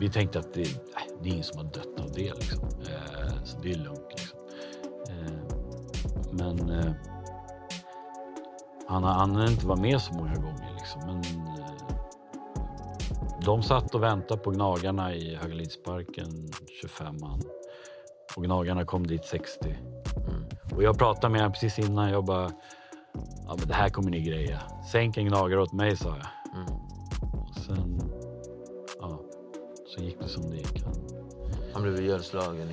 Vi tänkte att det är ingen som har dött av det liksom. Så det är lugnt liksom. Men han har inte varit med så många gånger liksom. Men de satt och väntade på Gnagarna i Högalidsparken 25an. Och Gnagarna kom dit 60. Och jag pratade med honom precis innan. Jag bara, ja, men det här kommer ni greja. Sänk en Gnagare åt mig, sa jag. Och sen så gick det som det gick. Han blev ihjälslagen.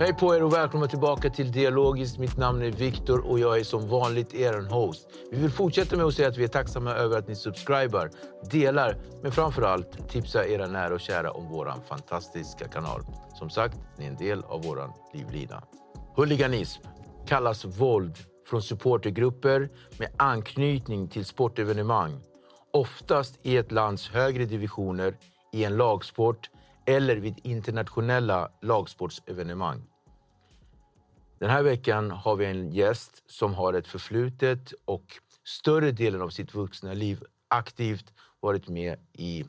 Hej på er och välkomna tillbaka till Dialogiskt. Mitt namn är Viktor och jag är som vanligt er host. Vi vill fortsätta med att säga att vi är tacksamma över att ni subscriber, delar, men framförallt tipsa era nära och kära om våran fantastiska kanal. Som sagt, ni är en del av våran livlina. Huliganism kallas våld från supportergrupper med anknytning till sportevenemang, oftast i ett lands högre divisioner, i en lagsport eller vid internationella lagsportsevenemang. Den här veckan har vi en gäst som har ett förflutet och större delen av sitt vuxna liv aktivt varit med i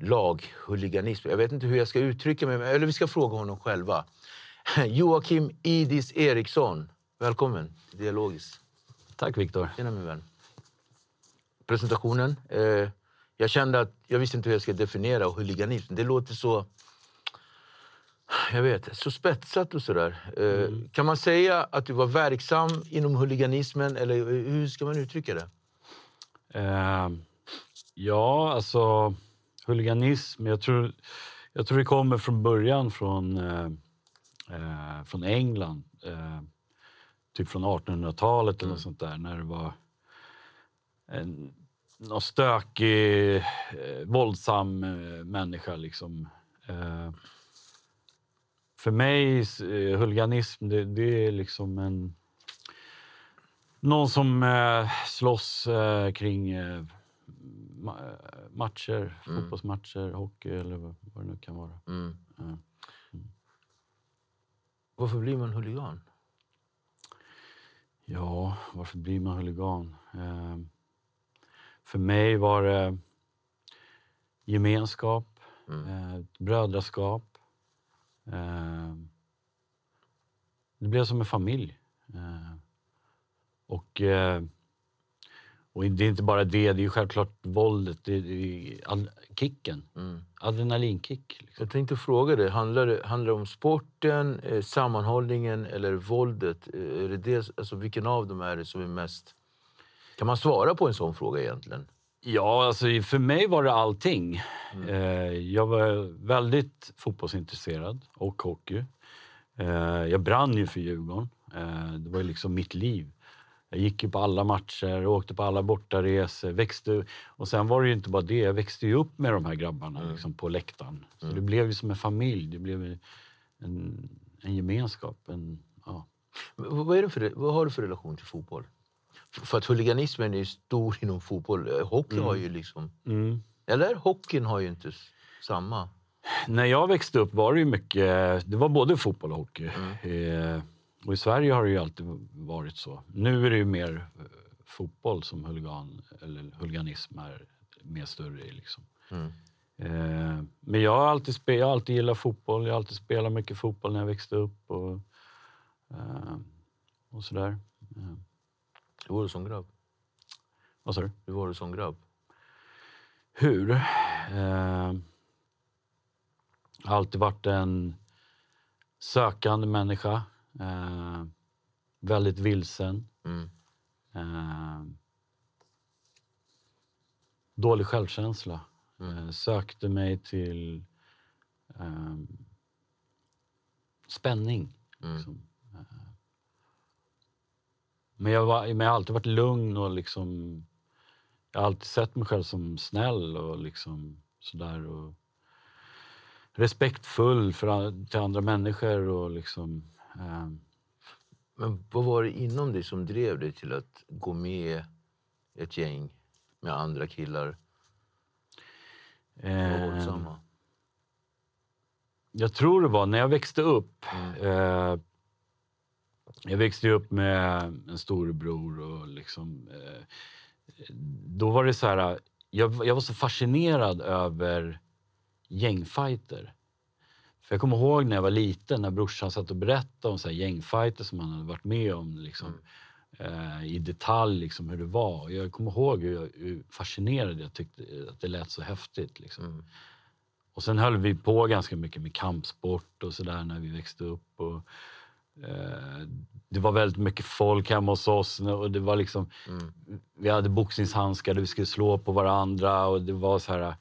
laghuliganism. Jag vet inte hur jag ska uttrycka mig, eller vi ska fråga honom själva. Joakim Idis Eriksson. Välkommen, Dialogiskt. Tack, Viktor. Tjena, min vän. Presentationen. Jag kände att jag visste inte hur jag ska definiera huliganism. Det låter så, jag vet, så spetsat och sådär. Kan man säga att du var verksam inom huliganismen, eller hur ska man uttrycka det? Ja, alltså huliganism, jag tror det kommer från början från England. Typ från 1800-talet eller något sånt där. När det var någon stökig, våldsam människa liksom. För mig, huliganism, det är liksom någon som slåss kring matcher, fotbollsmatcher, hockey eller vad det nu kan vara. Varför blir man huligan? Ja, varför blir man huligan? För mig var det gemenskap, brödraskap. Det blev som en familj. Och det är inte bara det, det är ju självklart våldet, det är kicken. Adrenalinkick. Liksom. Jag tänkte fråga dig, handlar det om sporten, sammanhållningen eller våldet? Alltså, vilken av dem är det som är mest? Kan man svara på en sån fråga egentligen? Ja, alltså, för mig var det allting. Jag var väldigt fotbollsintresserad och hockey. Jag brann ju för Djurgården. Det var ju liksom mitt liv. Jag gick ju på alla matcher, åkte på alla bortaresor, växte. Och sen var det ju inte bara det, jag växte ju upp med de här grabbarna liksom, på läktaren. Så det blev ju som en familj, det blev en gemenskap. Vad har du för relation till fotboll? För att huliganismen är ju stor inom fotboll. Hockey har ju liksom... Eller hockeyn har ju inte samma... När jag växte upp var det ju mycket... Det var både fotboll och hockey. Och i Sverige har det ju alltid varit så. Nu är det ju mer fotboll som huliganism är mer större i liksom. Men jag har alltid jag har alltid gillat fotboll. Jag har alltid spelat mycket fotboll när jag växte upp. Och sådär. Hur var du som grabb? Vad sa du? Hur var du som grabb? Hur? Jag har alltid varit en sökande människa. Väldigt vilsen. Dålig självkänsla. Sökte mig till spänning. Liksom. Men jag har alltid varit lugn och liksom... Jag har alltid sett mig själv som snäll och liksom sådär och... respektfull till andra människor och liksom... Men vad var det inom dig som drev dig till att gå med ett gäng med andra killar? Jag tror det var när jag växte upp. Jag växte upp med en storebror och liksom... Då var det så här... Jag var så fascinerad över... gängfighter. För jag kommer ihåg när jag var liten, när brorsan satt och berättade om så här gängfighter som han hade varit med om liksom, i detalj liksom, hur det var. Och jag kommer ihåg hur fascinerad jag tyckte att det lät så häftigt. Liksom. Och sen höll vi på ganska mycket med kampsport och sådär när vi växte upp. Och, det var väldigt mycket folk hemma hos oss och det var liksom, vi hade boxningshandskar där vi skulle slå på varandra och det var så här...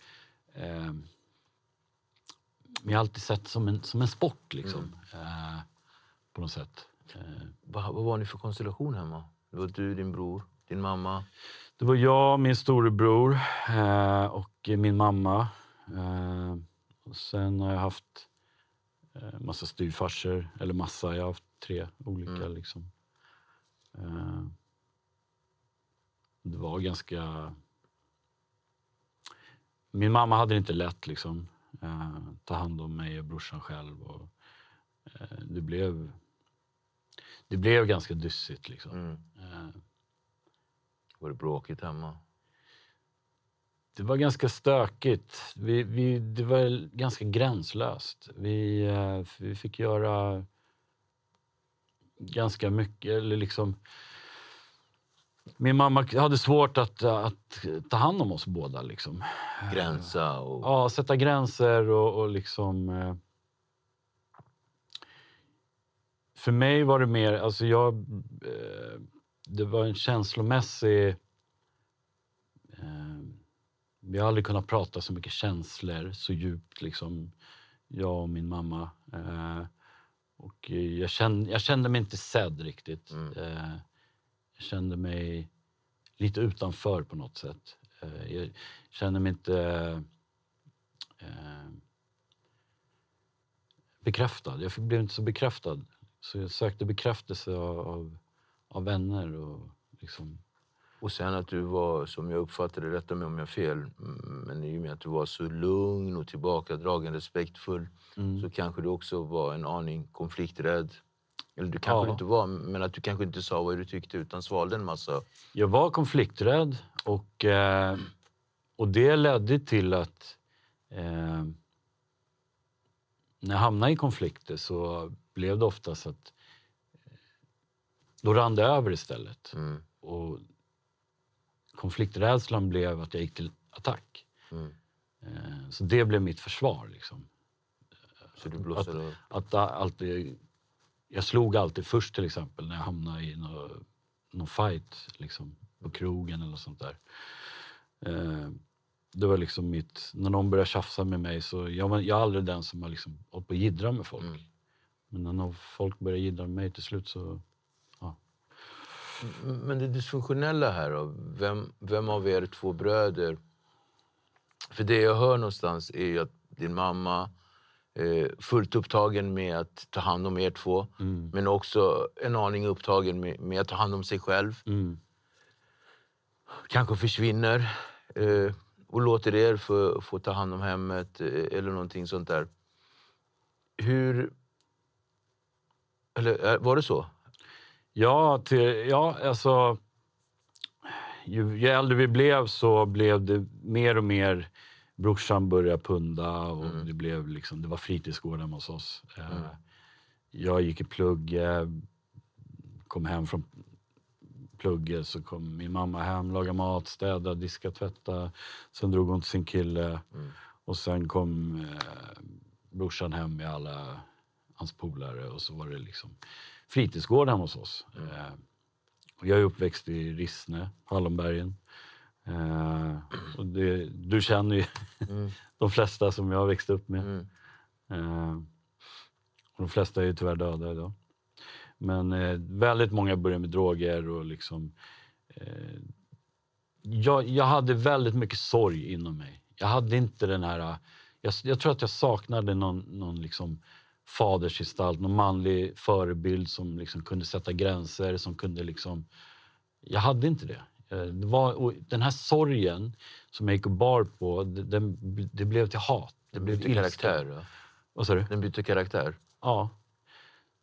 Men jag har alltid sett som en sport liksom. På något sätt. Vad var ni för konstellation hemma? Det var du, din bror, din mamma? Det var jag, min storebror och min mamma. Och sen har jag haft massa styvfarsor. Eller massa, jag har haft 3 olika liksom. Det var ganska... Min mamma hade det inte lätt liksom. Ta hand om mig och brorsan själv och det blev ganska dyssigt liksom. Var det bråkigt hemma? Det var ganska stökigt. Det var ganska gränslöst. Vi fick göra ganska mycket eller liksom. Min mamma hade svårt att ta hand om oss båda liksom. Gränsa och... Ja, sätta gränser och liksom... För mig var det mer... Alltså det var en känslomässig... Vi har aldrig kunnat prata så mycket känslor så djupt liksom. Jag och min mamma. Och jag kände mig inte sedd riktigt. Jag kände mig lite utanför på något sätt. Jag kände mig inte bekräftad. Jag blev inte så bekräftad. Så jag sökte bekräftelse av vänner. Och, liksom. Och sen att du var, som jag uppfattade, rätta mig om jag fel, men i och med att du var så lugn och tillbakadragen, respektfull, så kanske du också var en aning konflikträdd. Eller du kanske inte var, men att du kanske inte sa vad du tyckte utan svalde en massa. Jag var konflikträdd och det ledde till att när jag hamnade i konflikter så blev det oftast att då rann det över istället. Och konflikträdslan blev att jag gick till attack. Så det blev mitt försvar liksom. Så du blåsade att alltid... Jag slog alltid först till exempel när jag hamnade i någon fight liksom, på krogen eller sånt där. Det var liksom mitt... När någon började tjafsa med mig så... Jag är aldrig den som har liksom hållit på att jiddra med folk. Men när folk började jiddra med mig till slut så... Ja. Men det dysfunktionella här då, vem av er två bröder? För det jag hör någonstans är ju att din mamma fullt upptagen med att ta hand om er två. Mm. Men också en aning upptagen med att ta hand om sig själv. Mm. Kanske försvinner och låter er få ta hand om hemmet eller någonting sånt där. Hur... Eller var det så? Ja, alltså... Ju äldre vi blev så blev det mer och mer... Brorsan började punda och det blev liksom, det var fritidsgården hos oss. Jag gick i plugg, kom hem från plugget så kom min mamma hem, lagade mat, städade, diska, tvätta. Sen drog hon till sin kille och sen kom brorsan hem med alla hans polare och så var det liksom fritidsgården hos oss. Och jag är uppväxt i Rissne, Hallonbergen. Och du känner ju de flesta som jag växte upp med. Och de flesta är ju tyvärr döda idag. Men väldigt många började med droger och liksom... Jag hade väldigt mycket sorg inom mig. Jag hade inte den här... Jag tror att jag saknade någon liksom fadersgestalt, någon manlig förebild som liksom kunde sätta gränser, som kunde liksom... Jag hade inte det. Det var, den här sorgen som jag gick och bar på, det blev till hat. Den bytte karaktär. Vad sa du? Den bytte karaktär. Ja.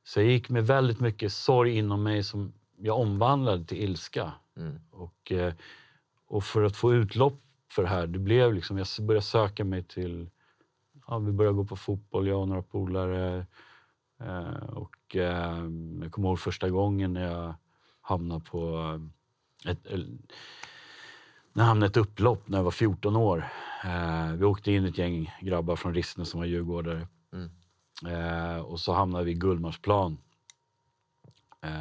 Så jag gick med väldigt mycket sorg inom mig som jag omvandlade till ilska. Och för att få utlopp för det här, det blev liksom, jag började söka mig till, vi började gå på fotboll, jag och några polare. Och jag kommer ihåg första gången när jag hamnade på... När jag hamnade ett upplopp när jag var 14 år. Vi åkte in ett gäng grabbar från Rissne som var djurgårdare. Och så hamnade vi i Gullmarsplan.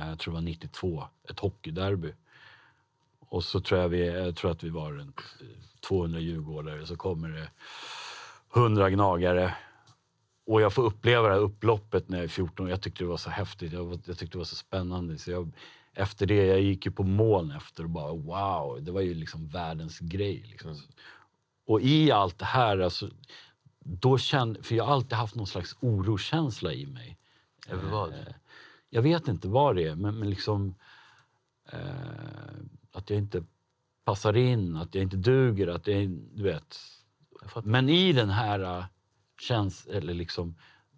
Jag tror det var 92. Ett hockeyderby. Och så tror jag att vi var runt 200 djurgårdare. Så kommer det 100 gnagare. Och jag får uppleva det här upploppet när jag är 14 år. Jag tyckte det var så häftigt. Jag tyckte det var så spännande. Så efter det, jag gick ju på moln efter och bara wow, det var ju liksom världens grej. Liksom. Och i allt det här, alltså, för jag har alltid haft någon slags oroskänsla i mig. Över vad? Jag vet inte vad det är, men liksom att jag inte passar in, att jag inte duger, att jag, du vet. Men i den här känslan, eller liksom,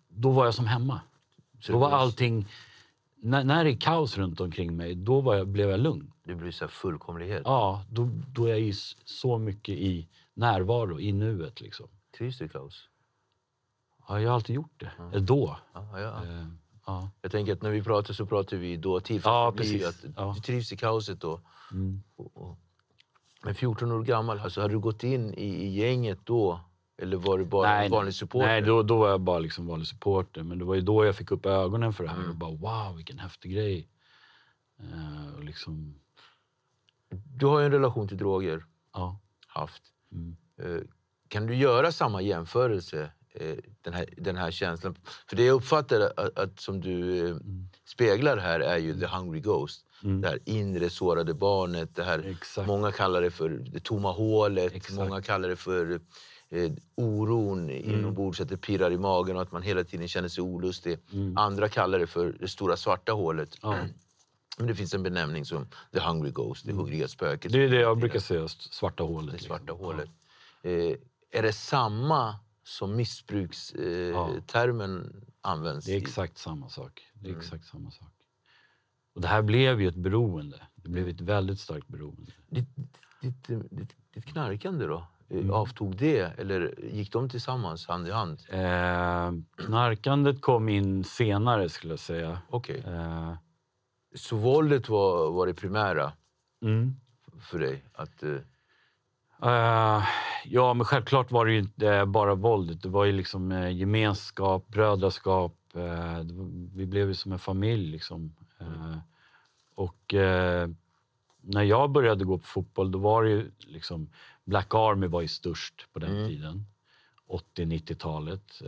då var jag som hemma. Då var allting... När det är kaos runt omkring mig, då blev jag lugn. Det blir så här fullkomlighet. Ja, då är jag ju så mycket i närvaro, i nuet liksom. Trivs du, Klaus? Ja, jag har alltid gjort det. Då. Ja. Jag tänker att när vi pratar så pratar vi då till. Ja, precis. Du trivs i kaoset då. Men 14 år gammal, alltså, hade du gått in i gänget då? Eller var du bara en vanlig supporter? Nej, då var jag bara liksom vanlig supporter. Men det var ju då jag fick upp ögonen för det här. Och bara, wow, vilken häftig grej. Och liksom... Du har ju en relation till droger. Ja. Haft. Kan du göra samma jämförelse? Den här känslan. För det jag uppfattar att som du speglar här är ju The Hungry Ghost. Det här inre sårade barnet. Det här, många kallar det för det tomma hålet. Exakt. Många kallar det för... oron inombords, att det pirrar i magen och att man hela tiden känner sig olustig. Andra kallar det för det stora svarta hålet. Men det finns en benämning som The Hungry Ghost, det hungriga spöket. Det är det jag brukar säga, svarta hålet. Det svarta hålet. Är det samma som missbrukstermen används? Det är exakt samma sak. Exakt samma sak. Och det här blev ju ett beroende. Det blev ett väldigt starkt beroende. Ditt knarkande då? Avtog det eller gick de tillsammans hand i hand? Knarkandet kom in senare skulle jag säga. Okej. Så våldet var det primära för dig? Att, ja, men självklart var det ju inte bara våldet. Det var ju liksom gemenskap, brödraskap. Vi blev ju som en familj liksom. Och... När jag började gå på fotboll, då var det ju liksom... Black Army var ju störst på den tiden. 80-90-talet.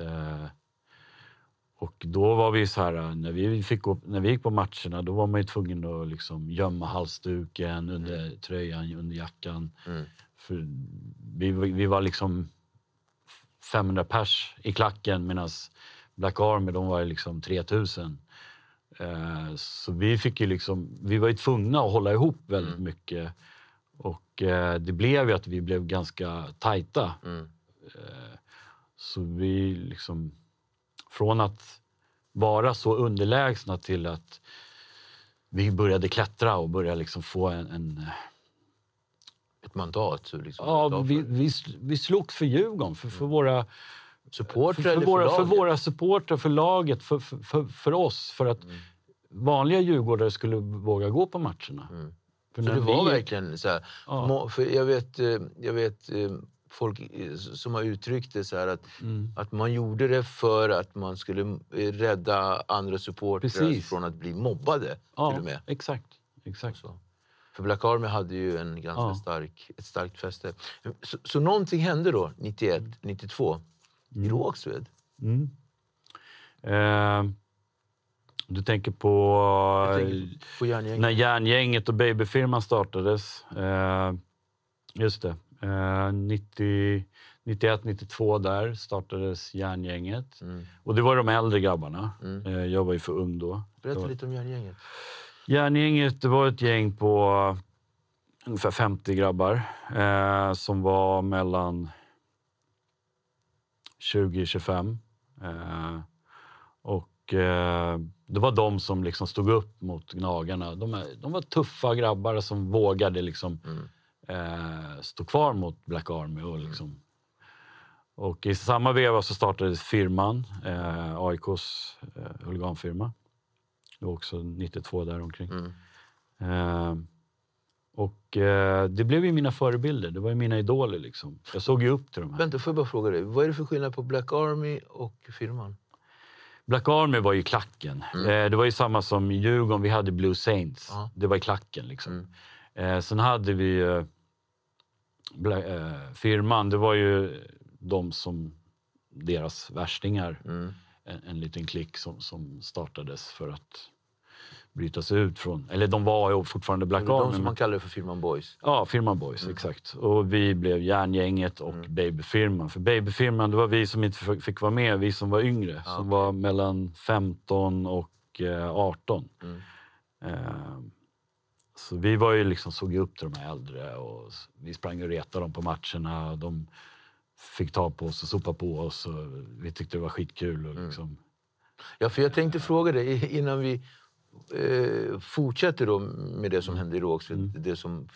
Och då var vi så här, när vi gick på matcherna, då var man ju tvungen att liksom gömma halsduken under tröjan, under jackan. Mm. För vi var liksom 500 pers i klacken, medan Black Army, de var liksom 3000. Så vi fick ju liksom, vi var ju tvungna att hålla ihop väldigt mycket. Och det blev ju att vi blev ganska tajta. Mm. Så vi liksom, från att vara så underlägsna till att vi började klättra och började liksom få ett mandat. Så liksom, ja, vi slog för Djurgården, för våra supportrar, för våra supportrar, för laget, för oss. För att vanliga djurgårdare skulle våga gå på matcherna. Mm. För det var verkligen så här, för jag vet folk som har uttryckt det så här att man gjorde det för att man skulle rädda andra supportrar från att bli mobbade, till och med. Exakt. Så. För Black Army hade ju en ganska starkt fäste. Så någonting hände då 91, 92 i Rågsved. Mm. Du tänker på järngänget. När järngänget och babyfirman startades. Just det. 91-92 där startades järngänget. Mm. Och det var de äldre grabbarna. Mm. Jag var ju för ung då. Berätta lite om järngänget. Järngänget, det var ett gäng på ungefär 50 grabbar. Som var mellan 20-25. Och det var de som liksom stod upp mot gnagarna. De var tuffa grabbar som vågade liksom stå kvar mot Black Army. Och, liksom. Och i samma veva så startades firman, AIKs huliganfirma. Det var också 92 där omkring. Och det blev ju mina förebilder. Det var ju mina idoler liksom. Jag såg ju upp till de här. Vänta, får jag bara fråga dig. Vad är det för skillnad på Black Army och firman? Black Army var ju klacken. Det var ju samma som i Djurgården. Vi hade Blue Saints. Det var i klacken liksom. Sen hade vi firman. Det var ju de som deras värstingar. En liten klick som startades för att bryta sig ut från... Eller de var ju fortfarande Black Army. De som man kallar för firman Boys. Ja, firman Boys, exakt. Och vi blev järngänget och babyfirman. För babyfirman, det var vi som inte fick vara med. Vi som var yngre. Ja, som var mellan 15 och 18. Så vi var ju liksom, såg ju upp till de här äldre. Och vi sprang och retade dem på matcherna. De fick ta på oss och sopa på oss. Och vi tyckte det var skitkul. Och liksom... Ja, för jag tänkte fråga dig innan vi... fortsätter då med det som hände i Rågsved, det som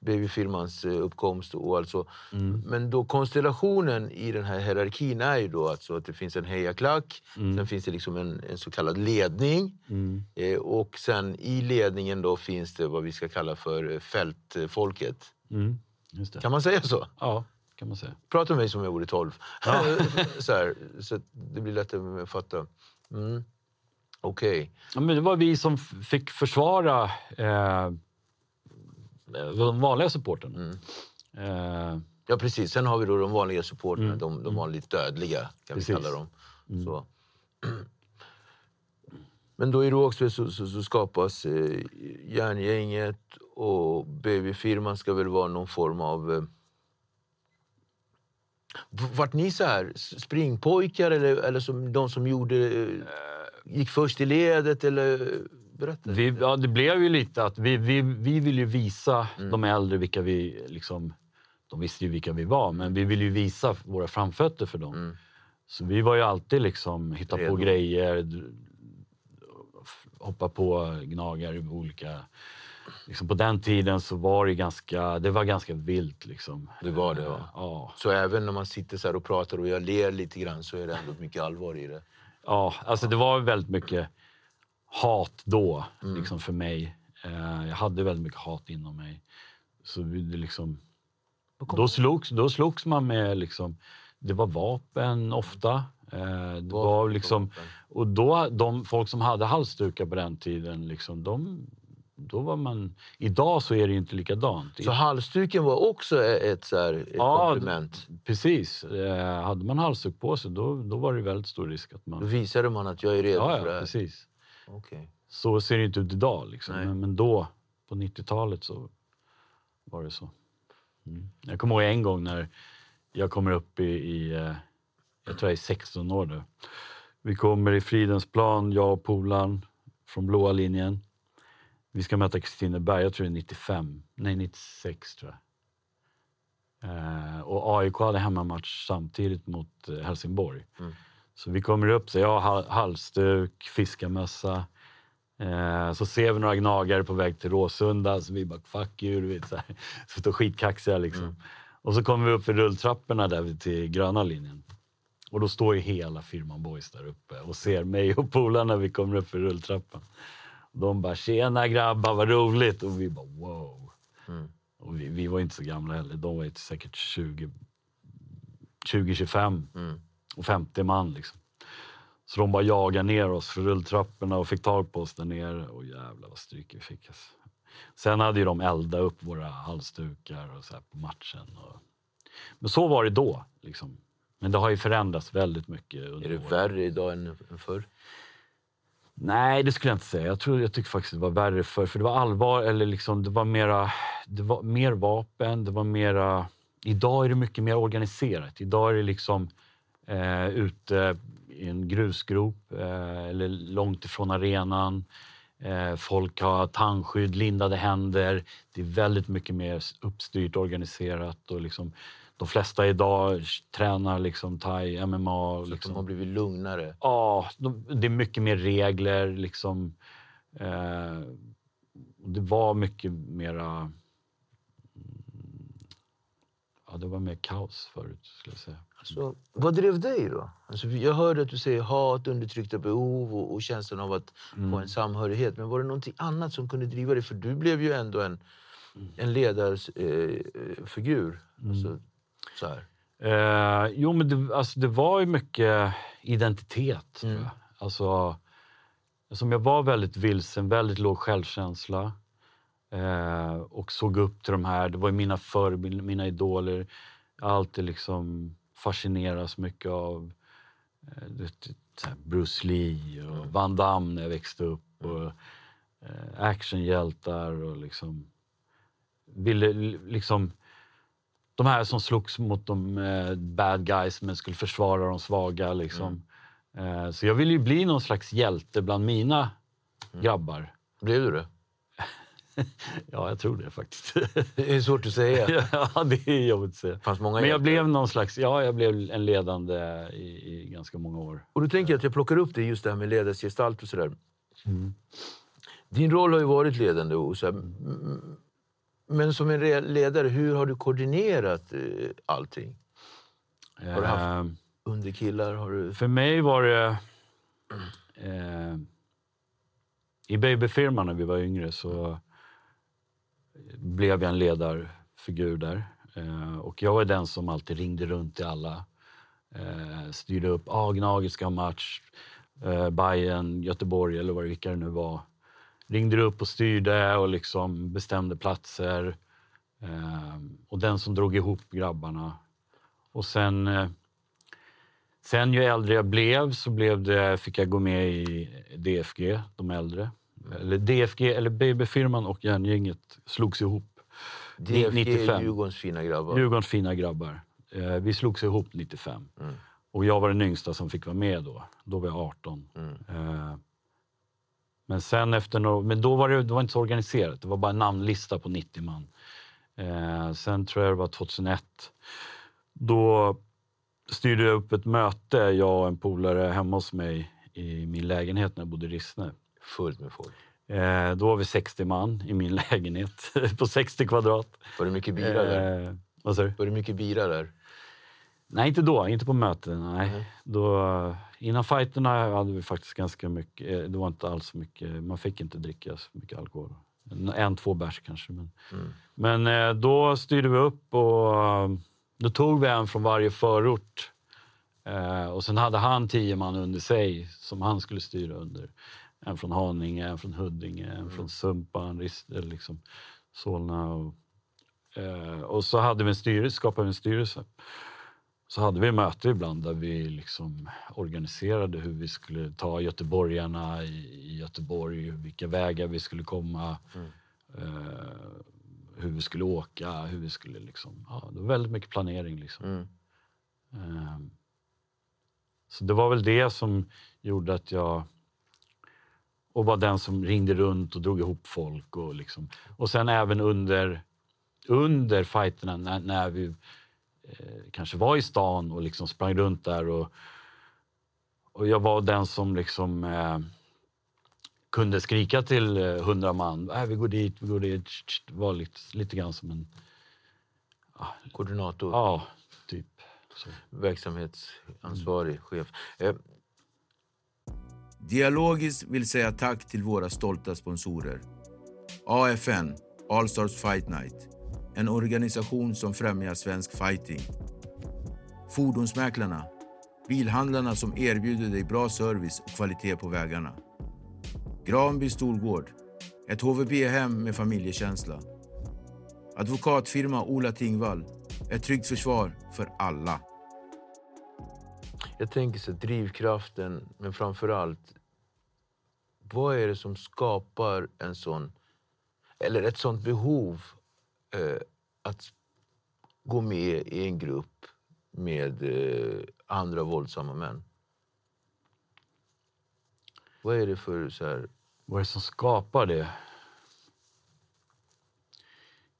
babyfirmans uppkomst och alltså, men då konstellationen i den här hierarkin är ju då alltså att det finns en hejaklack, sen finns det liksom en så kallad ledning, och sen i ledningen då finns det vad vi ska kalla för fältfolket. Just det. Kan man säga så? Ja, kan man säga. Prata med mig som jag vore 12. Ja. Så här, så det blir lättare att fatta. Okej. Ja, men det var vi som fick försvara de vanliga supporten. Ja, precis. Sen har vi då de vanliga supporten, de vanligt dödliga, kan vi kalla dem. Så. Men då i Rågsved så skapas järngänget, och babyfirman ska väl vara någon form av... Vart ni så här springpojkar eller som de som gjorde... gick först i ledet, eller berätta? Ja, det blev ju lite att vi ville ju visa de äldre vilka vi liksom, de visste ju vilka vi var, men vi ville ju visa våra framfötter för dem. Så vi var ju alltid liksom, hitta på grejer, hoppa på gnagare på olika... Liksom på den tiden så var det ganska... Det var ganska vilt liksom. Det var det, ja. Ja. Så även när man sitter så här och pratar och jag ler lite grann så är det ändå mycket allvar i det. Ja, alltså det var väldigt mycket hat då, liksom för mig. Jag hade väldigt mycket hat inom mig. Så det liksom... Då slogs man med liksom... Det var vapen ofta. Det var liksom... Och då, de folk som hade halsdukar på den tiden, liksom, de då var man... Idag så är det inte likadant. Så halsduken var också ett, så här, ett komplement? Ja, precis. Hade man halsduk på sig, då var det väldigt stor risk att man... Då visade man att jag är redo för det här. Precis. Okay. Så ser det inte ut idag. Liksom. Men då, på 90-talet, så var det så. Mm. Jag kommer ihåg en gång när jag kommer upp i jag tror jag är 16 år nu. Vi kommer i Fridensplan, jag och Polan från blåa linjen. Vi ska möta Kristineberg, jag tror det är 96 tror jag. Och AIK hade hemmamatch samtidigt mot Helsingborg. Mm. Så vi kommer upp, så jag har halsduk, fiskamössa. Så ser vi några gnagare på väg till Råsunda. Så vi bara, fuck you, du vet. Så står skitkaxiga liksom. Mm. Och så kommer vi upp för rulltrapporna där till gröna linjen. Och då står ju hela firman Boys där uppe och ser mig och polarna när vi kommer upp för rulltrappan. Och de bara, tjena grabbar, vad roligt. Och vi bara, wow. Mm. Och vi var inte så gamla heller. De var ju säkert 20-25 och 50 man liksom. Så de bara jagade ner oss för rulltrapporna och fick tag på oss där nere. Och jävlar vad stryk vi fick. Alltså. Sen hade ju de eldat upp våra halsdukar och så här på matchen. Och... Men så var det då liksom. Men det har ju förändrats väldigt mycket. Är det värre idag än förr? Nej, det skulle jag inte säga. Jag tycker faktiskt det var värre förr. För det var allvar, eller liksom, det var mer vapen, det var mera... Idag är det mycket mer organiserat. Idag är det liksom ute i en grusgrop, eller långt ifrån arenan. Folk har tandskydd, lindade händer. Det är väldigt mycket mer uppstyrt, organiserat och liksom... De flesta idag tränar liksom thai, MMA. Så liksom. De har blivit lugnare? Ja, det är mycket mer regler. Liksom, det var mycket mera... Ja, det var mer kaos förut, skulle jag säga. Alltså, vad drev dig då? Alltså, jag hörde att du säger hat, undertryckta behov och känslan av att få en samhörighet. Men var det någonting annat som kunde driva dig? För du blev ju ändå en ledarfigur. Alltså, så här. Jo, men det var ju mycket identitet. Tror jag. Alltså, som jag var väldigt vilsen, väldigt låg självkänsla. Och såg upp till de här. Det var ju mina förebilder, mina idoler. Jag alltid liksom fascineras mycket av Bruce Lee och Van Damme när jag växte upp. Och actionhjältar och liksom... Ville liksom... De här som slogs mot de bad guys men skulle försvara de svaga. Liksom. Så jag ville ju bli någon slags hjälte bland mina grabbar. Blev du det? Ja, jag tror det faktiskt. Det är svårt att säga. Ja, det är jobbigt att säga. Fanns många men jag blev någon slags... Ja, jag blev en ledande i ganska många år. Och du tänker att jag plockar upp det just det här med ledarsgestalt och sådär. Mm. Din roll har ju varit ledande och så här... Men som en ledare, hur har du koordinerat allting? Har du haft underkillar? För mig var det... I babyfirman när vi var yngre så blev jag en ledarfigur där. Och jag var den som alltid ringde runt till alla. Styrde upp, Gnaget ska ha match, Bayern, Göteborg eller vilka det nu var. Ringde upp och styrde och liksom bestämde platser. Och den som drog ihop grabbarna. Och sen ju äldre jag blev så fick jag gå med i DFG, de äldre. Eller DFG, eller BB-firman och järngänget slogs ihop. DFG 95. Är Djurgårdens fina grabbar. Vi slogs ihop 95. Mm. Och jag var den yngsta som fick vara med då. Då var jag 18. Men sen efter men då var det var inte så organiserat. Det var bara en namnlista på 90 man. Sen tror jag det var 2001. Då styrde jag upp ett möte, jag och en polare hemma hos mig i min lägenhet när jag bodde i Rissne. Fullt med folk. Då var vi 60 man i min lägenhet på 60 kvadrat. Var det mycket bira där? Vad sa du? Var det mycket bira där? Nej, inte då. Inte på möten, nej. Mm. Då, innan fighterna hade vi faktiskt ganska mycket. Det var inte alls mycket. Man fick inte dricka så mycket alkohol. 1-2 bärs kanske. Men då styrde vi upp och då tog vi en från varje förort. Och sen hade han 10 man under sig som han skulle styra under. en från Haninge, en från Huddinge, en från Sumpan, liksom Solna. Och så hade vi en styrelse, skapade en styrelse. Så hade vi möten ibland där vi liksom organiserade hur vi skulle ta göteborgarna i Göteborg, vilka vägar vi skulle komma, hur vi skulle åka, hur vi skulle liksom, ja, det var väldigt mycket planering liksom. Så det var väl det som gjorde att jag, och var den som ringde runt och drog ihop folk och liksom, och sen även under fighterna när vi kanske var i stan och liksom sprang runt där, och jag var den som liksom kunde skrika till 100 man, vi går dit, var lite grann som en koordinator. Ja, typ så. Verksamhetsansvarig chef. Dialogiskt vill säga tack till våra stolta sponsorer. AFN, All Stars Fight Night. En organisation som främjar svensk fighting. Fordonsmäklarna, bilhandlarna som erbjuder dig bra service och kvalitet på vägarna. Granby Storgård, ett HVB-hem med familjekänsla. Advokatfirma Ola Tingvall, ett tryggt försvar för alla. Jag tänker så drivkraften, men framförallt, vad är det som skapar en sån, eller ett sånt behov att gå med i en grupp med andra våldsamma män? Vad är det för så här? Vad är det som skapar det?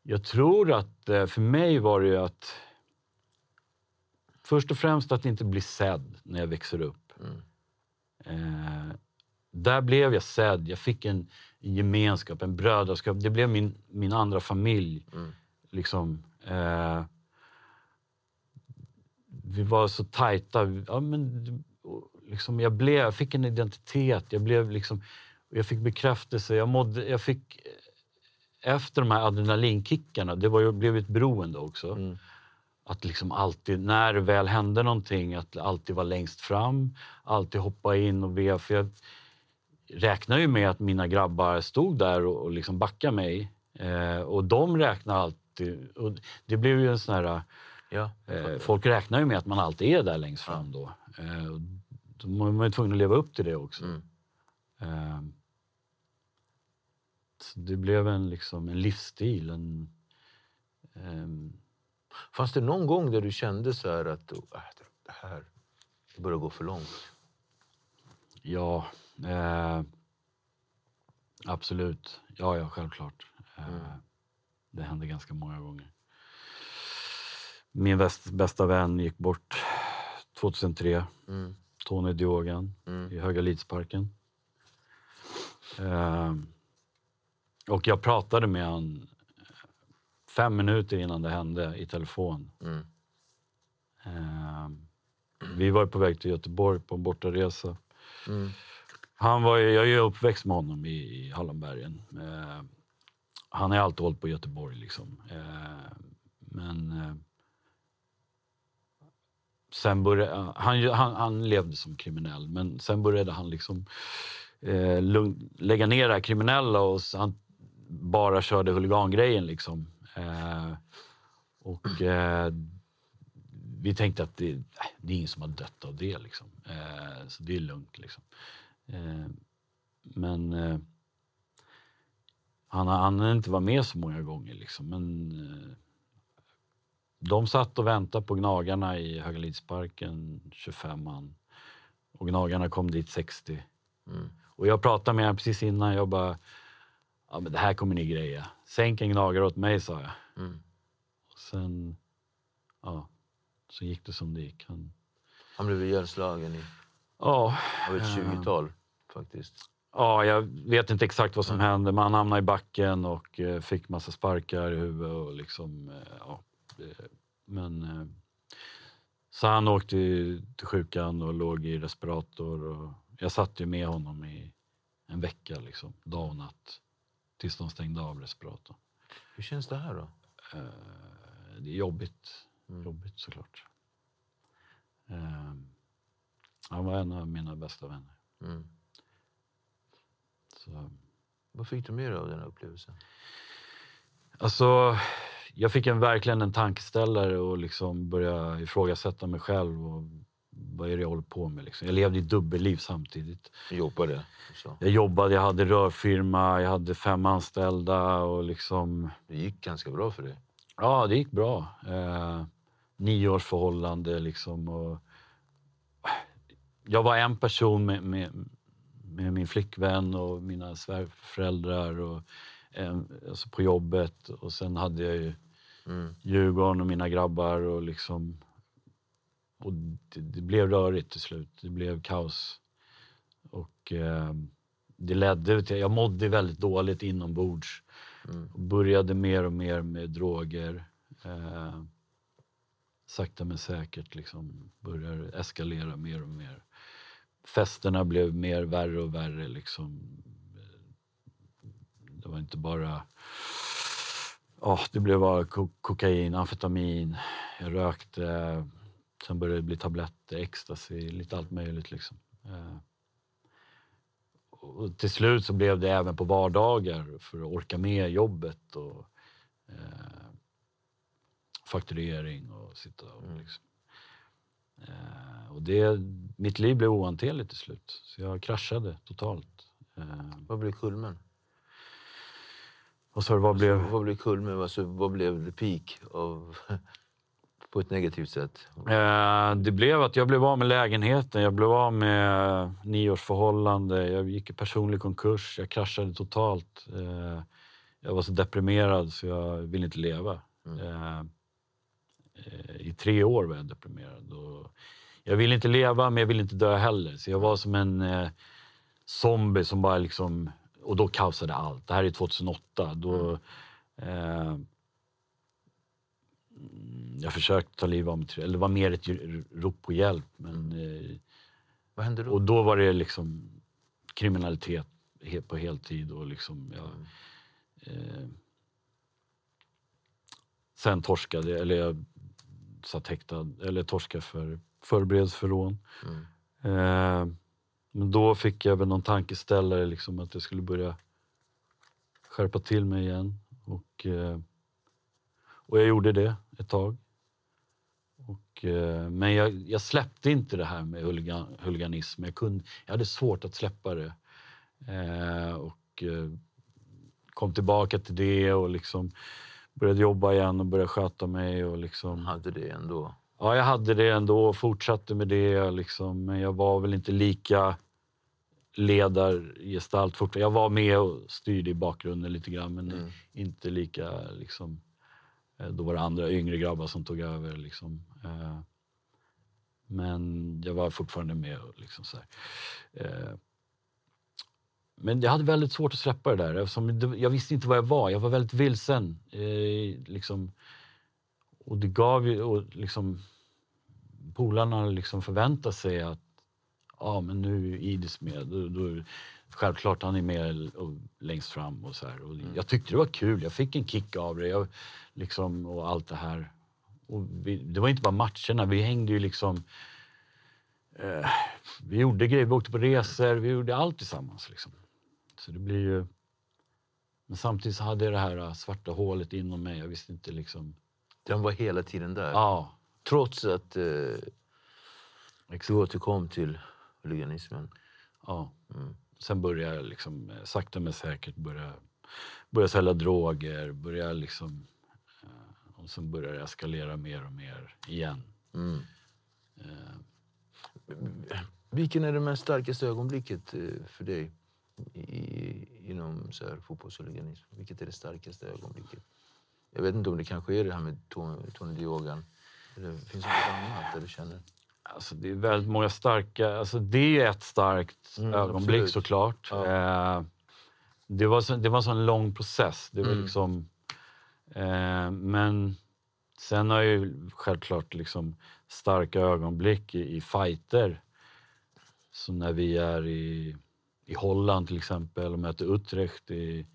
Jag tror att för mig var det ju att först och främst att inte bli sedd när jag växer upp. Där blev jag sedd. Jag fick en gemenskap, en brödraskap. Det blev min andra familj. Liksom, vi var så tajta. Ja, men, liksom, jag fick en identitet. Jag blev liksom, jag fick bekräftelse. Jag fick, efter de här adrenalinkickarna, det var ju blivit beroende också. Att liksom alltid, när det väl hände någonting, att alltid vara längst fram, alltid hoppa in och be. För jag räknar ju med att mina grabbar stod där och liksom backade mig. Och de räknar alltid, och det blev ju en sån här... Ja, folk räknar ju med att man alltid är där längst fram då. Då var man ju tvungen att leva upp till det också. Så det blev en livsstil, fanns det någon gång där du kände så här att det här börjar gå för långt? Ja, absolut. Ja, självklart. Det hände ganska många gånger. Min bästa vän gick bort 2003. Tony Diogan i Höga Lidsparken. Och jag pratade med han 5 minuter innan det hände i telefon. Vi var på väg till Göteborg på en bortaresa. Jag är uppväxt med honom i Hallonbergen. Han är alltid hållit på Göteborg liksom. Sen började han levde som kriminell, men sen började han liksom lägga ner det här kriminella, och han bara körde huligangrejen liksom. Vi tänkte att det är ingen som har dött av det liksom. Så det är lugnt liksom. Men han har inte varit med så många gånger liksom, men de satt och väntade på Gnagarna i Höga Lidsparken, 25 man, och Gnagarna kom dit 60. Och jag pratade med honom precis innan, jag bara, ja, men det här kommer ni greja. Sänk en gnagare åt mig, sa jag. Och sen, ja, så gick det som det gick. Han blev ihjälslagen av ett 20-tal faktiskt. Ja, jag vet inte exakt vad som hände, men han hamnade i backen och fick massa sparkar i huvudet och liksom, så han åkte till sjukan och låg i respirator, och jag satt ju med honom i en vecka liksom, dag och natt. Tills de stängde av respiratorn. Hur känns det här då? Det är jobbigt. Jobbigt såklart. Han var en av mina bästa vänner. Så. Vad fick du med dig av den här upplevelsen? Alltså, jag fick verkligen en tankeställare och liksom började ifrågasätta mig själv och vad är det jag håller på med liksom. Jag levde i dubbelliv samtidigt. Jobbade? Så. Jag jobbade, jag hade rörfirma, jag hade 5 anställda och liksom... Det gick ganska bra för dig? Ja, det gick bra. 9-årsförhållande liksom och... Jag var en person med min flickvän och mina svärföräldrar och alltså på jobbet och sen hade jag ju Djurgården och mina grabbar och liksom och det blev rörigt till slut. Det blev kaos och det ledde till jag mådde väldigt dåligt inombords. Och började mer och mer med droger. Sakta men säkert liksom började eskalera mer och mer. Festerna blev mer värre och värre liksom. Det var inte bara... det blev bara kokain, amfetamin. Jag rökte. Sen började det bli tabletter, ecstasy, lite allt möjligt liksom. Och till slut så blev det även på vardagar för att orka med jobbet och fakturering och sitta och liksom. Och mitt liv blev ohanterligt till slut. Så jag kraschade totalt. Vad blev kulmen? Vad blev kulmen? Alltså, vad blev det peak av... På ett negativt sätt? Det blev att jag blev av med lägenheten. Jag blev av med 9-årsförhållande. Jag gick i personlig konkurs. Jag kraschade totalt. Jag var så deprimerad så jag ville inte leva. I 3 år var jag deprimerad. Och jag ville inte leva men jag ville inte dö heller. Så jag var som en zombie som bara liksom... Och då kaosade allt. Det här är 2008. Då... jag försökte ta liv av mig, eller det var mer ett rop på hjälp. Men, vad hände då? Och då var det liksom kriminalitet på heltid. Och liksom, sen torskade, eller jag satt häktad, eller torskade för förberedelseförrån. Men då fick jag väl någon tankeställare liksom, att jag skulle börja skärpa till mig igen. Och jag gjorde det ett tag. Men jag släppte inte det här med huliganism. Jag hade svårt att släppa det. Kom tillbaka till det och liksom började jobba igen och började sköta mig. Och liksom... Hade det ändå? Ja, jag hade det ändå och fortsatte med det. Liksom. Men jag var väl inte lika ledargestalt fortfarande. Jag var med och styrde i bakgrunden lite grann men inte lika... Liksom... Då var det andra yngre grabbar som tog över. Liksom. Men jag var fortfarande med. Liksom, så här. Men jag hade väldigt svårt att släppa det där. Eftersom jag visste inte vad jag var. Jag var väldigt vilsen. Liksom. Och det gav ju... Och liksom, polarna liksom förväntade sig att... men nu är Idis med. Då, självklart han är med och längst fram och så här. Och jag tyckte det var kul. Jag fick en kick av det. Jag, liksom, och allt det här. Och det var inte bara matcherna. Vi hängde ju liksom... vi gjorde grejer. Vi åkte på resor. Vi gjorde allt tillsammans. Liksom. Så det blir ju... Men samtidigt så hade jag det här svarta hålet inom mig. Jag visste inte liksom... Den var hela tiden där. Ja. Trots att... Du återkom till organismen. Ja. Sen började jag liksom, sakta men säkert börja sälja droger. Börja liksom, och sen började jag eskalera mer och mer igen. Vilken är det mest starkaste ögonblicket för dig inom så här, fotbollsorganism? Vilket är det starkaste ögonblicket? Jag vet inte om det kanske är det här med Tony Diogan. Eller finns det något annat där du känner? Alltså det är väldigt många starka... Alltså det är ett starkt ögonblick såklart. Ja. Det var en sån lång process. Det var liksom... men sen har jag ju självklart liksom starka ögonblick i fighter. Så när vi är i Holland till exempel och möter Utrecht i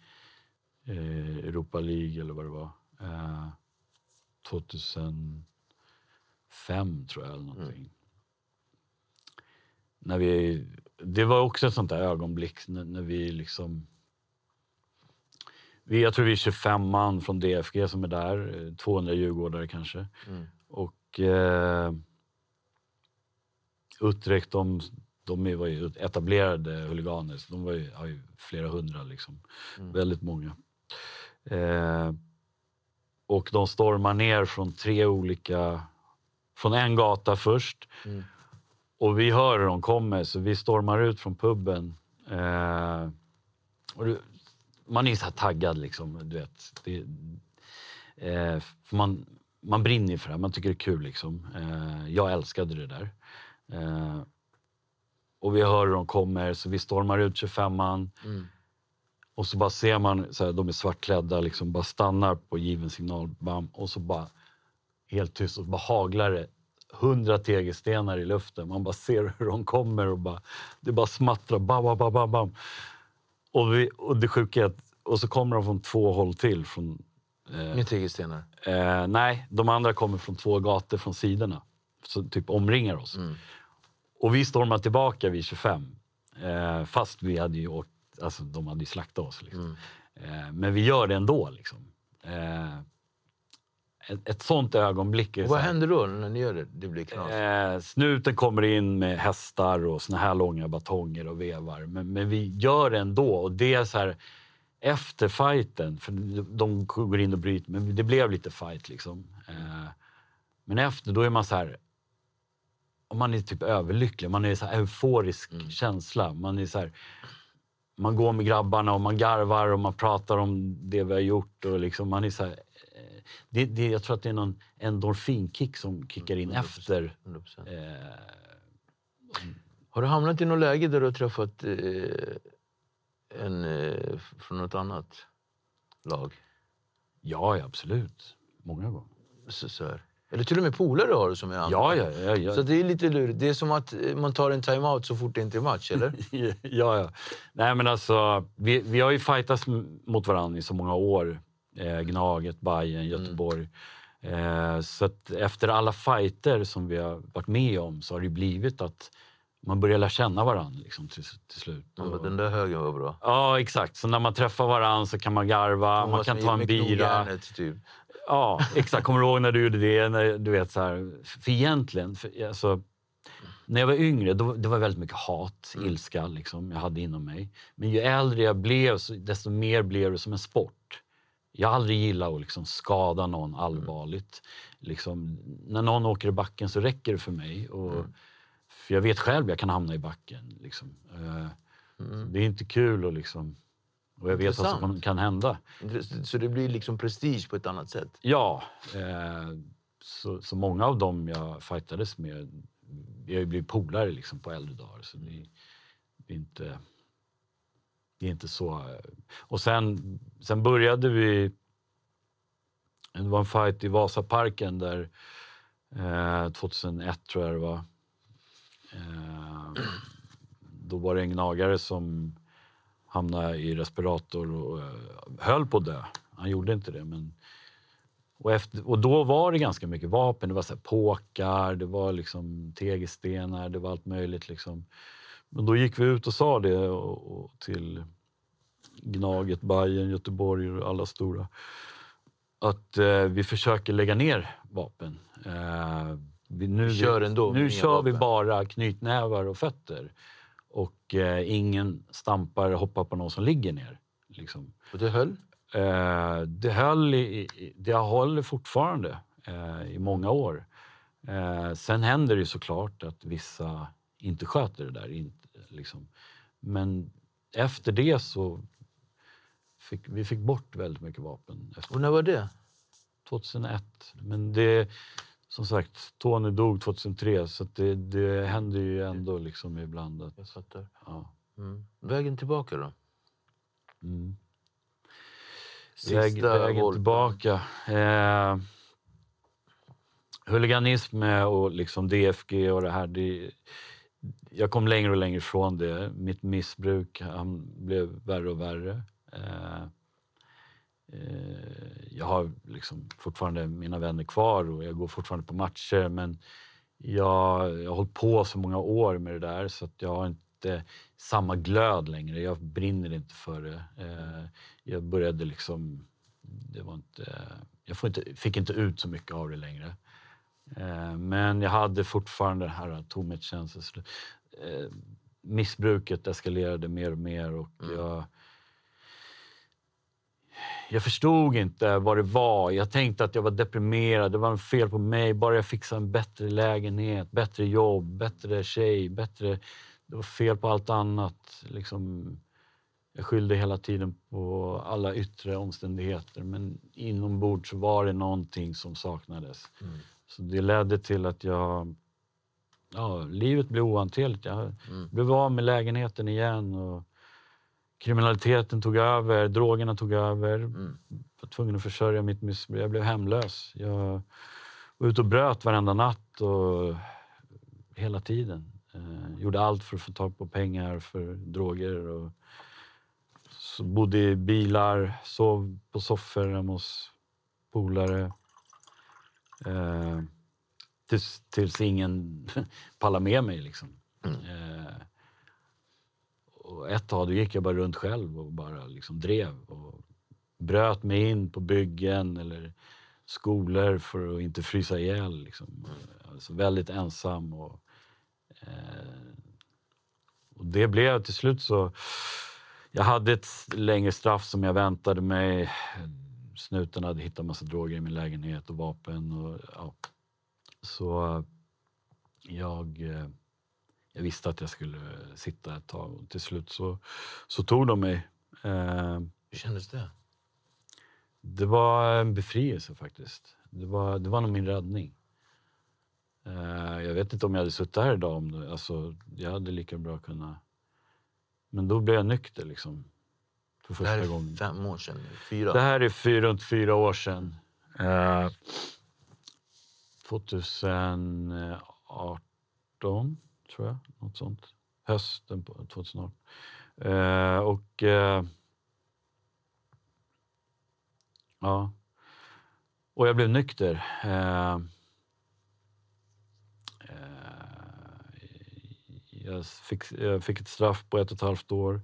Europa League eller vad det var. 2005 tror jag eller någonting. När vi det var också ett sånt där ögonblick när vi liksom... Jag tror vi är 25 man från DFG som är där. 200 djurgårdare kanske. Mm. Och Utrecht, de var ju etablerade huliganer. Så de har ju flera hundra liksom. Mm. Väldigt många. Och de stormar ner från tre olika... Från en gata först. Mm. Och vi hör hur de kommer. Så vi stormar ut från puben. Och man är så här taggad liksom, du vet. För man brinner för det, man tycker det är kul liksom. Jag älskade det där. Och vi hör hur de kommer, så vi stormar ut 25an. Mm. Och så bara ser man, så här, de är svartklädda liksom, bara stannar på given signal, bam. Och så bara helt tyst, och bara haglar det 100 tegelstenar i luften. Man bara ser hur de kommer och bara, det bara smattrar, bam, bam, bam, bam, bam. Och det sjuka är att, och så kommer de från två håll till. Med tegelstenar? Nej, de andra kommer från två gator från sidorna. Så typ omringar oss. Mm. Och vi stormar tillbaka vid 25. Fast vi hade ju åkt, alltså de hade ju slaktat oss. Liksom. Mm. Men vi gör det ändå liksom. Ett sånt ögonblick. Vad händer då när ni gör det? Det blir knas. Snuten kommer in med hästar och såna här långa batonger och vevar. Men vi gör det ändå. Och det är så här, efter fighten, för de går in och bryter, men det blev lite fight liksom. Men efter, då är man så här, man är typ överlycklig. Man är så här euforisk känsla. Man är så här, man går med grabbarna och man garvar och man pratar om det vi har gjort. Och liksom, man är så här, jag tror att det är någon endorfinkick som kickar in 100%. Efter. 100%. Har du hamnat i något läge där du har träffat en från något annat lag? Ja, absolut. Många gånger. Så eller till och med polare har du som är andra. Ja. Så det är lite lurigt. Det är som att man tar en timeout så fort det inte är match, eller? ja. Nej, men alltså, vi har ju fightats mot varandra i så många år. Gnaget, Bayern, Göteborg. Så att efter alla fighter som vi har varit med om så har det blivit att man börjar lära känna varandra liksom, till slut. Den där högen var bra. Ja, exakt. Så när man träffar varandra så kan man garva, man kan ta en bira. Typ. Ja, exakt. Kommer du ihåg när du gjorde det? När, du vet, så här, för egentligen, alltså, när jag var yngre, då, det var väldigt mycket hat, ilska liksom, jag hade inom mig. Men ju äldre jag blev, desto mer blev det som en sport. Jag har aldrig gillat att liksom skada någon allvarligt. Liksom, när någon åker i backen så räcker det för mig. Och, för jag vet själv att jag kan hamna i backen. Liksom. Det är inte kul att liksom... Och jag vet vad som kan hända. Så det blir liksom prestige på ett annat sätt? Ja. Så många av dem jag fightades med... Jag har ju blivit polare liksom på äldre dagar. Så det är inte... Det är inte så. Och sen började vi, det var en fight i Vasaparken där 2001 tror jag det var. Då var det en gnagare som hamnade i respirator och höll på att dö. Han gjorde inte det, men och då var det ganska mycket vapen. Det var så här påkar, det var liksom tegelstenar, det var allt möjligt liksom. Men då gick vi ut och sa det och till Gnaget, Bayern, Göteborg och alla stora. Att vi försöker lägga ner vapen. Nu kör vi bara knytnävar och fötter. Och ingen stampar och hoppar på någon som ligger ner. Liksom. Och det höll? Det håller fortfarande i många år. Sen händer det ju såklart att vissa inte sköter det där. Liksom. Men efter det så fick vi bort väldigt mycket vapen. Och när var det? 2001. Men det, som sagt, Tony dog 2003, så det hände ju ändå liksom ibland. Att, jag fattar. Ja. Mm. Vägen tillbaka då? Mm. Vägen tillbaka. Huliganism och liksom DFG och det här, jag kom längre och längre ifrån det. Mitt missbruk, han blev värre och värre. Jag har liksom fortfarande mina vänner kvar och jag går fortfarande på matcher. Men jag har hållit på så många år med det där så att jag har inte inte samma glöd längre. Jag brinner inte för det. Jag började liksom... Det var inte, jag fick inte ut så mycket av det längre. Men jag hade fortfarande den här tomhetskänslan. Missbruket eskalerade mer och mer. Och jag förstod inte vad det var. Jag tänkte att jag var deprimerad. Det var en fel på mig. Bara jag fixade en bättre lägenhet, bättre jobb, bättre tjej, bättre... Det var fel på allt annat. Liksom, jag skyllde hela tiden på alla yttre omständigheter. Men inombords så var det någonting som saknades. Mm. Så det ledde till att jag... Ja, livet blev ohanterligt. Jag blev av med lägenheten igen och... Kriminaliteten tog över, drogerna tog över. Jag var tvungen att försörja mitt missbruk. Jag blev hemlös. Jag var ute och bröt varenda natt och hela tiden. Gjorde allt för att få tag på pengar för droger. Och så bodde i bilar, sov på soffor hemma hos polare. Tills ingen pallade med mig liksom. Och ett tag då gick jag bara runt själv och bara liksom drev och bröt mig in på byggen eller skolor för att inte frysa ihjäl liksom. Alltså väldigt ensam och det blev till slut så jag hade ett längre straff som jag väntade mig. Snuten hade hittat massa droger i min lägenhet och vapen och ja. Så jag visste att jag skulle sitta ett tag och till slut så tog de mig. Hur kändes det? Det var en befrielse faktiskt. Det var nog min räddning. Jag vet inte om jag hade suttit här idag om det. Alltså, jag hade lika bra kunnat... Men då blev jag nykter liksom. För första gången. 5 år sedan. 4. Det här är runt 4 år sedan. 2018. Tror jag, något sånt. Hösten 2018. Ja. Och jag blev nykter. Jag fick ett straff på 1,5 år.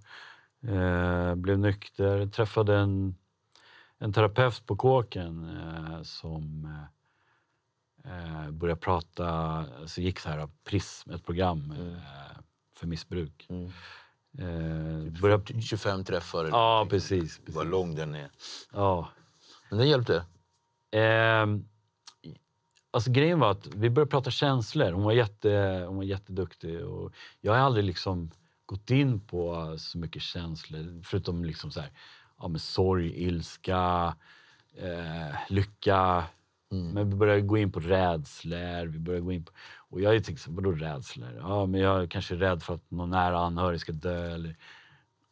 Blev nykter. Träffade en terapeut på kåken som... började prata, så gick så här Prism, ett program för missbruk. Började 25 träffar. Ja, precis. Vad lång den är. Ja. Men det hjälpte. Alltså grejen var att vi började prata känslor. Hon var jätteduktig och jag har aldrig liksom gått in på så mycket känslor förutom liksom så här, ja men sorg, ilska, lycka. Men vi började gå in på rädslor. Och jag tänkte så, vadå rädslor? Ja, men jag är kanske rädd för att någon nära anhörig ska dö. Eller...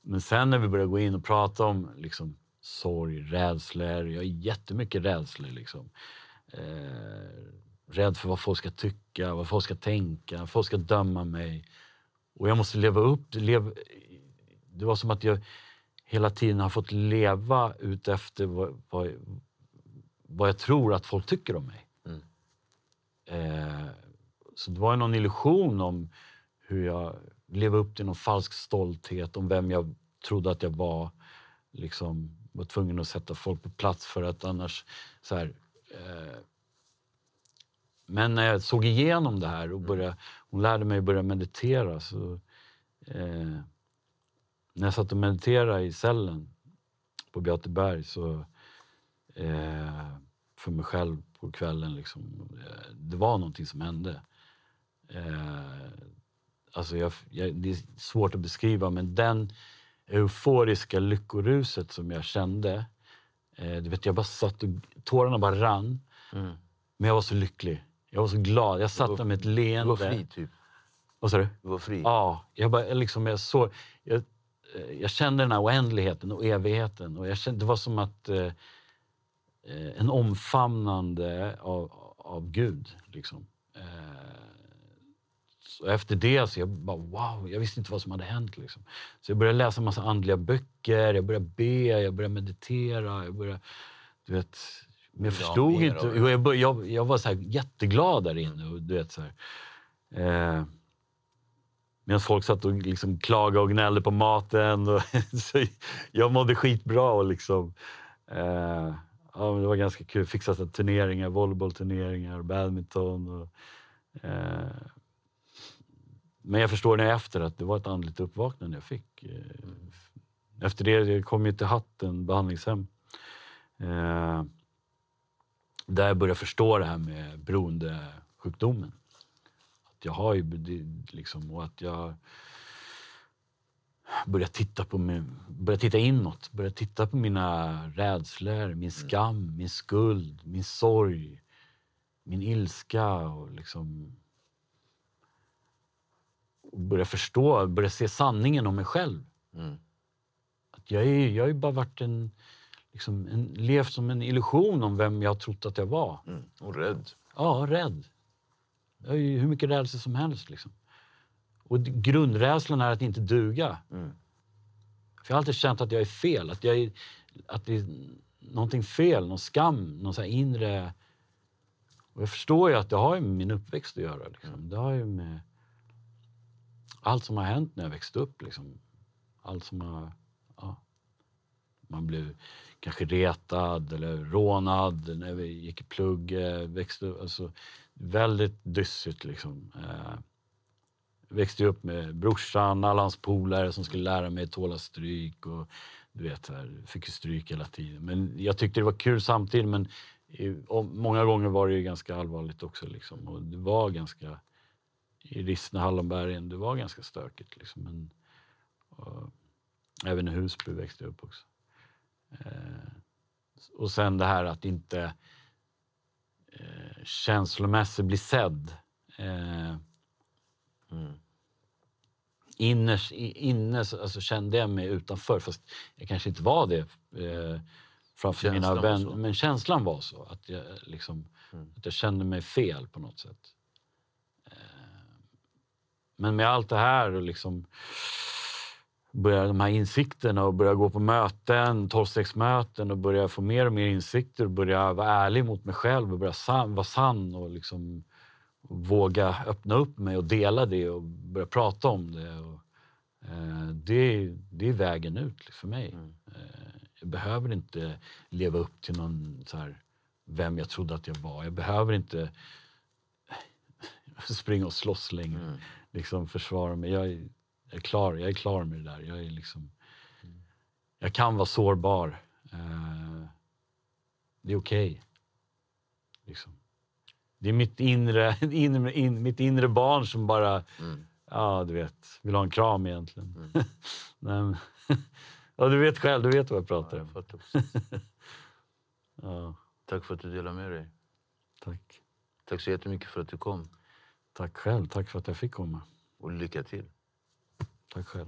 Men sen när vi började gå in och prata om liksom, sorg, rädslor. Jag är jättemycket rädslor. Liksom. Rädd för vad folk ska tycka, vad folk ska tänka, vad folk ska döma mig. Och jag måste leva upp. Det var som att jag hela tiden har fått leva ut efter vad jag tror att folk tycker om mig. Så det var någon illusion om hur jag levde upp till någon falsk stolthet om vem jag trodde att jag var. Liksom, var tvungen att sätta folk på plats för att annars... Så här, men när jag såg igenom det här och hon lärde mig att börja meditera. Så, när jag satt och mediterade i cellen på Beateberg så... för mig själv på kvällen liksom, det var någonting som hände. Alltså det är svårt att beskriva, men den euforiska lyckoruset som jag kände, du vet, jag bara satt och tårarna bara rann. Men jag var så lycklig, jag var så glad, jag satt där med ett leende. Du var fri typ. Vad sa du? Du var fri. Ja, jag bara liksom, jag kände den här oändligheten och evigheten och jag kände, det var som att en omfamnande av Gud liksom. Så efter det så jag bara wow, jag visste inte vad som hade hänt liksom. Så jag började läsa en massa andliga böcker, jag började be, jag började meditera, jag började, du vet, men jag förstod inte. Jag var så här jätteglad där inne och du vet så här. medan folk satt och liksom klagade och gnällde på maten. Och så jag mådde skitbra och liksom... ja, men det var ganska kul. Fixade turneringar, volleybollturneringar, badminton. Och, men jag förstår nu efter att det var ett andligt uppvaknande jag fick. Efter det kom jag till Hatten behandlingshem. Där jag började förstå det här med beroendesjukdomen. Att jag har ju liksom, och att jag började titta inåt. Började titta på mina rädslor, min skam, min skuld, min sorg, min ilska och liksom börja förstå, börja se sanningen om mig själv. Att jag är bara varit levt som en illusion om vem jag trott att jag var. Och rädd. Ja, rädd. Jag är ju hur mycket rädsla som helst liksom. Och grundrädslan är att inte duga. För jag har alltid känt att jag är fel. Att det är någonting fel, någon skam, någon så här inre... Och jag förstår ju att det har ju med min uppväxt att göra. Liksom. Det har ju med allt som har hänt när jag växte upp. Liksom. Allt som har... Ja. Man blev kanske retad eller rånad när vi gick i plugg. Växte upp, alltså, väldigt dyssigt liksom. Växte upp med brorsan, alla hans polare som skulle lära mig tåla stryk och du vet här, fick ju stryk hela tiden. Men jag tyckte det var kul samtidigt, men många gånger var det ju ganska allvarligt också liksom. Och det var ganska, i Rissne, Hallonbergen, det var ganska stökigt liksom. Men, och, även i Husby växte jag upp också. Och sen det här att inte känslomässigt bli sedd. Inne alltså kände jag mig utanför, fast jag kanske inte var det framför mina vänner, men känslan var så att jag liksom att jag kände mig fel på något sätt. Men med allt det här och liksom börja de här insikterna och börja gå på möten, 12-stegsmöten, och börja få mer och mer insikter och börja vara ärlig mot mig själv och börja vara sann och liksom våga öppna upp mig och dela det och börja prata om det. Och, det är vägen ut för mig. Jag behöver inte leva upp till någon så här, vem jag trodde att jag var. Jag behöver inte springa och slåss längre. Liksom försvara mig. Jag är klar med det där. Jag är liksom... Jag kan vara sårbar. Det är okej. Liksom. Det är mitt inre barn som bara... Ja, du vet. Vill ha en kram egentligen. Nej, men, ja, du vet själv. Du vet vad jag pratar om. Ja. Tack för att du delade med dig. Tack. Tack så jättemycket för att du kom. Tack själv. Tack för att jag fick komma. Och lycka till. Tack själv.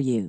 you.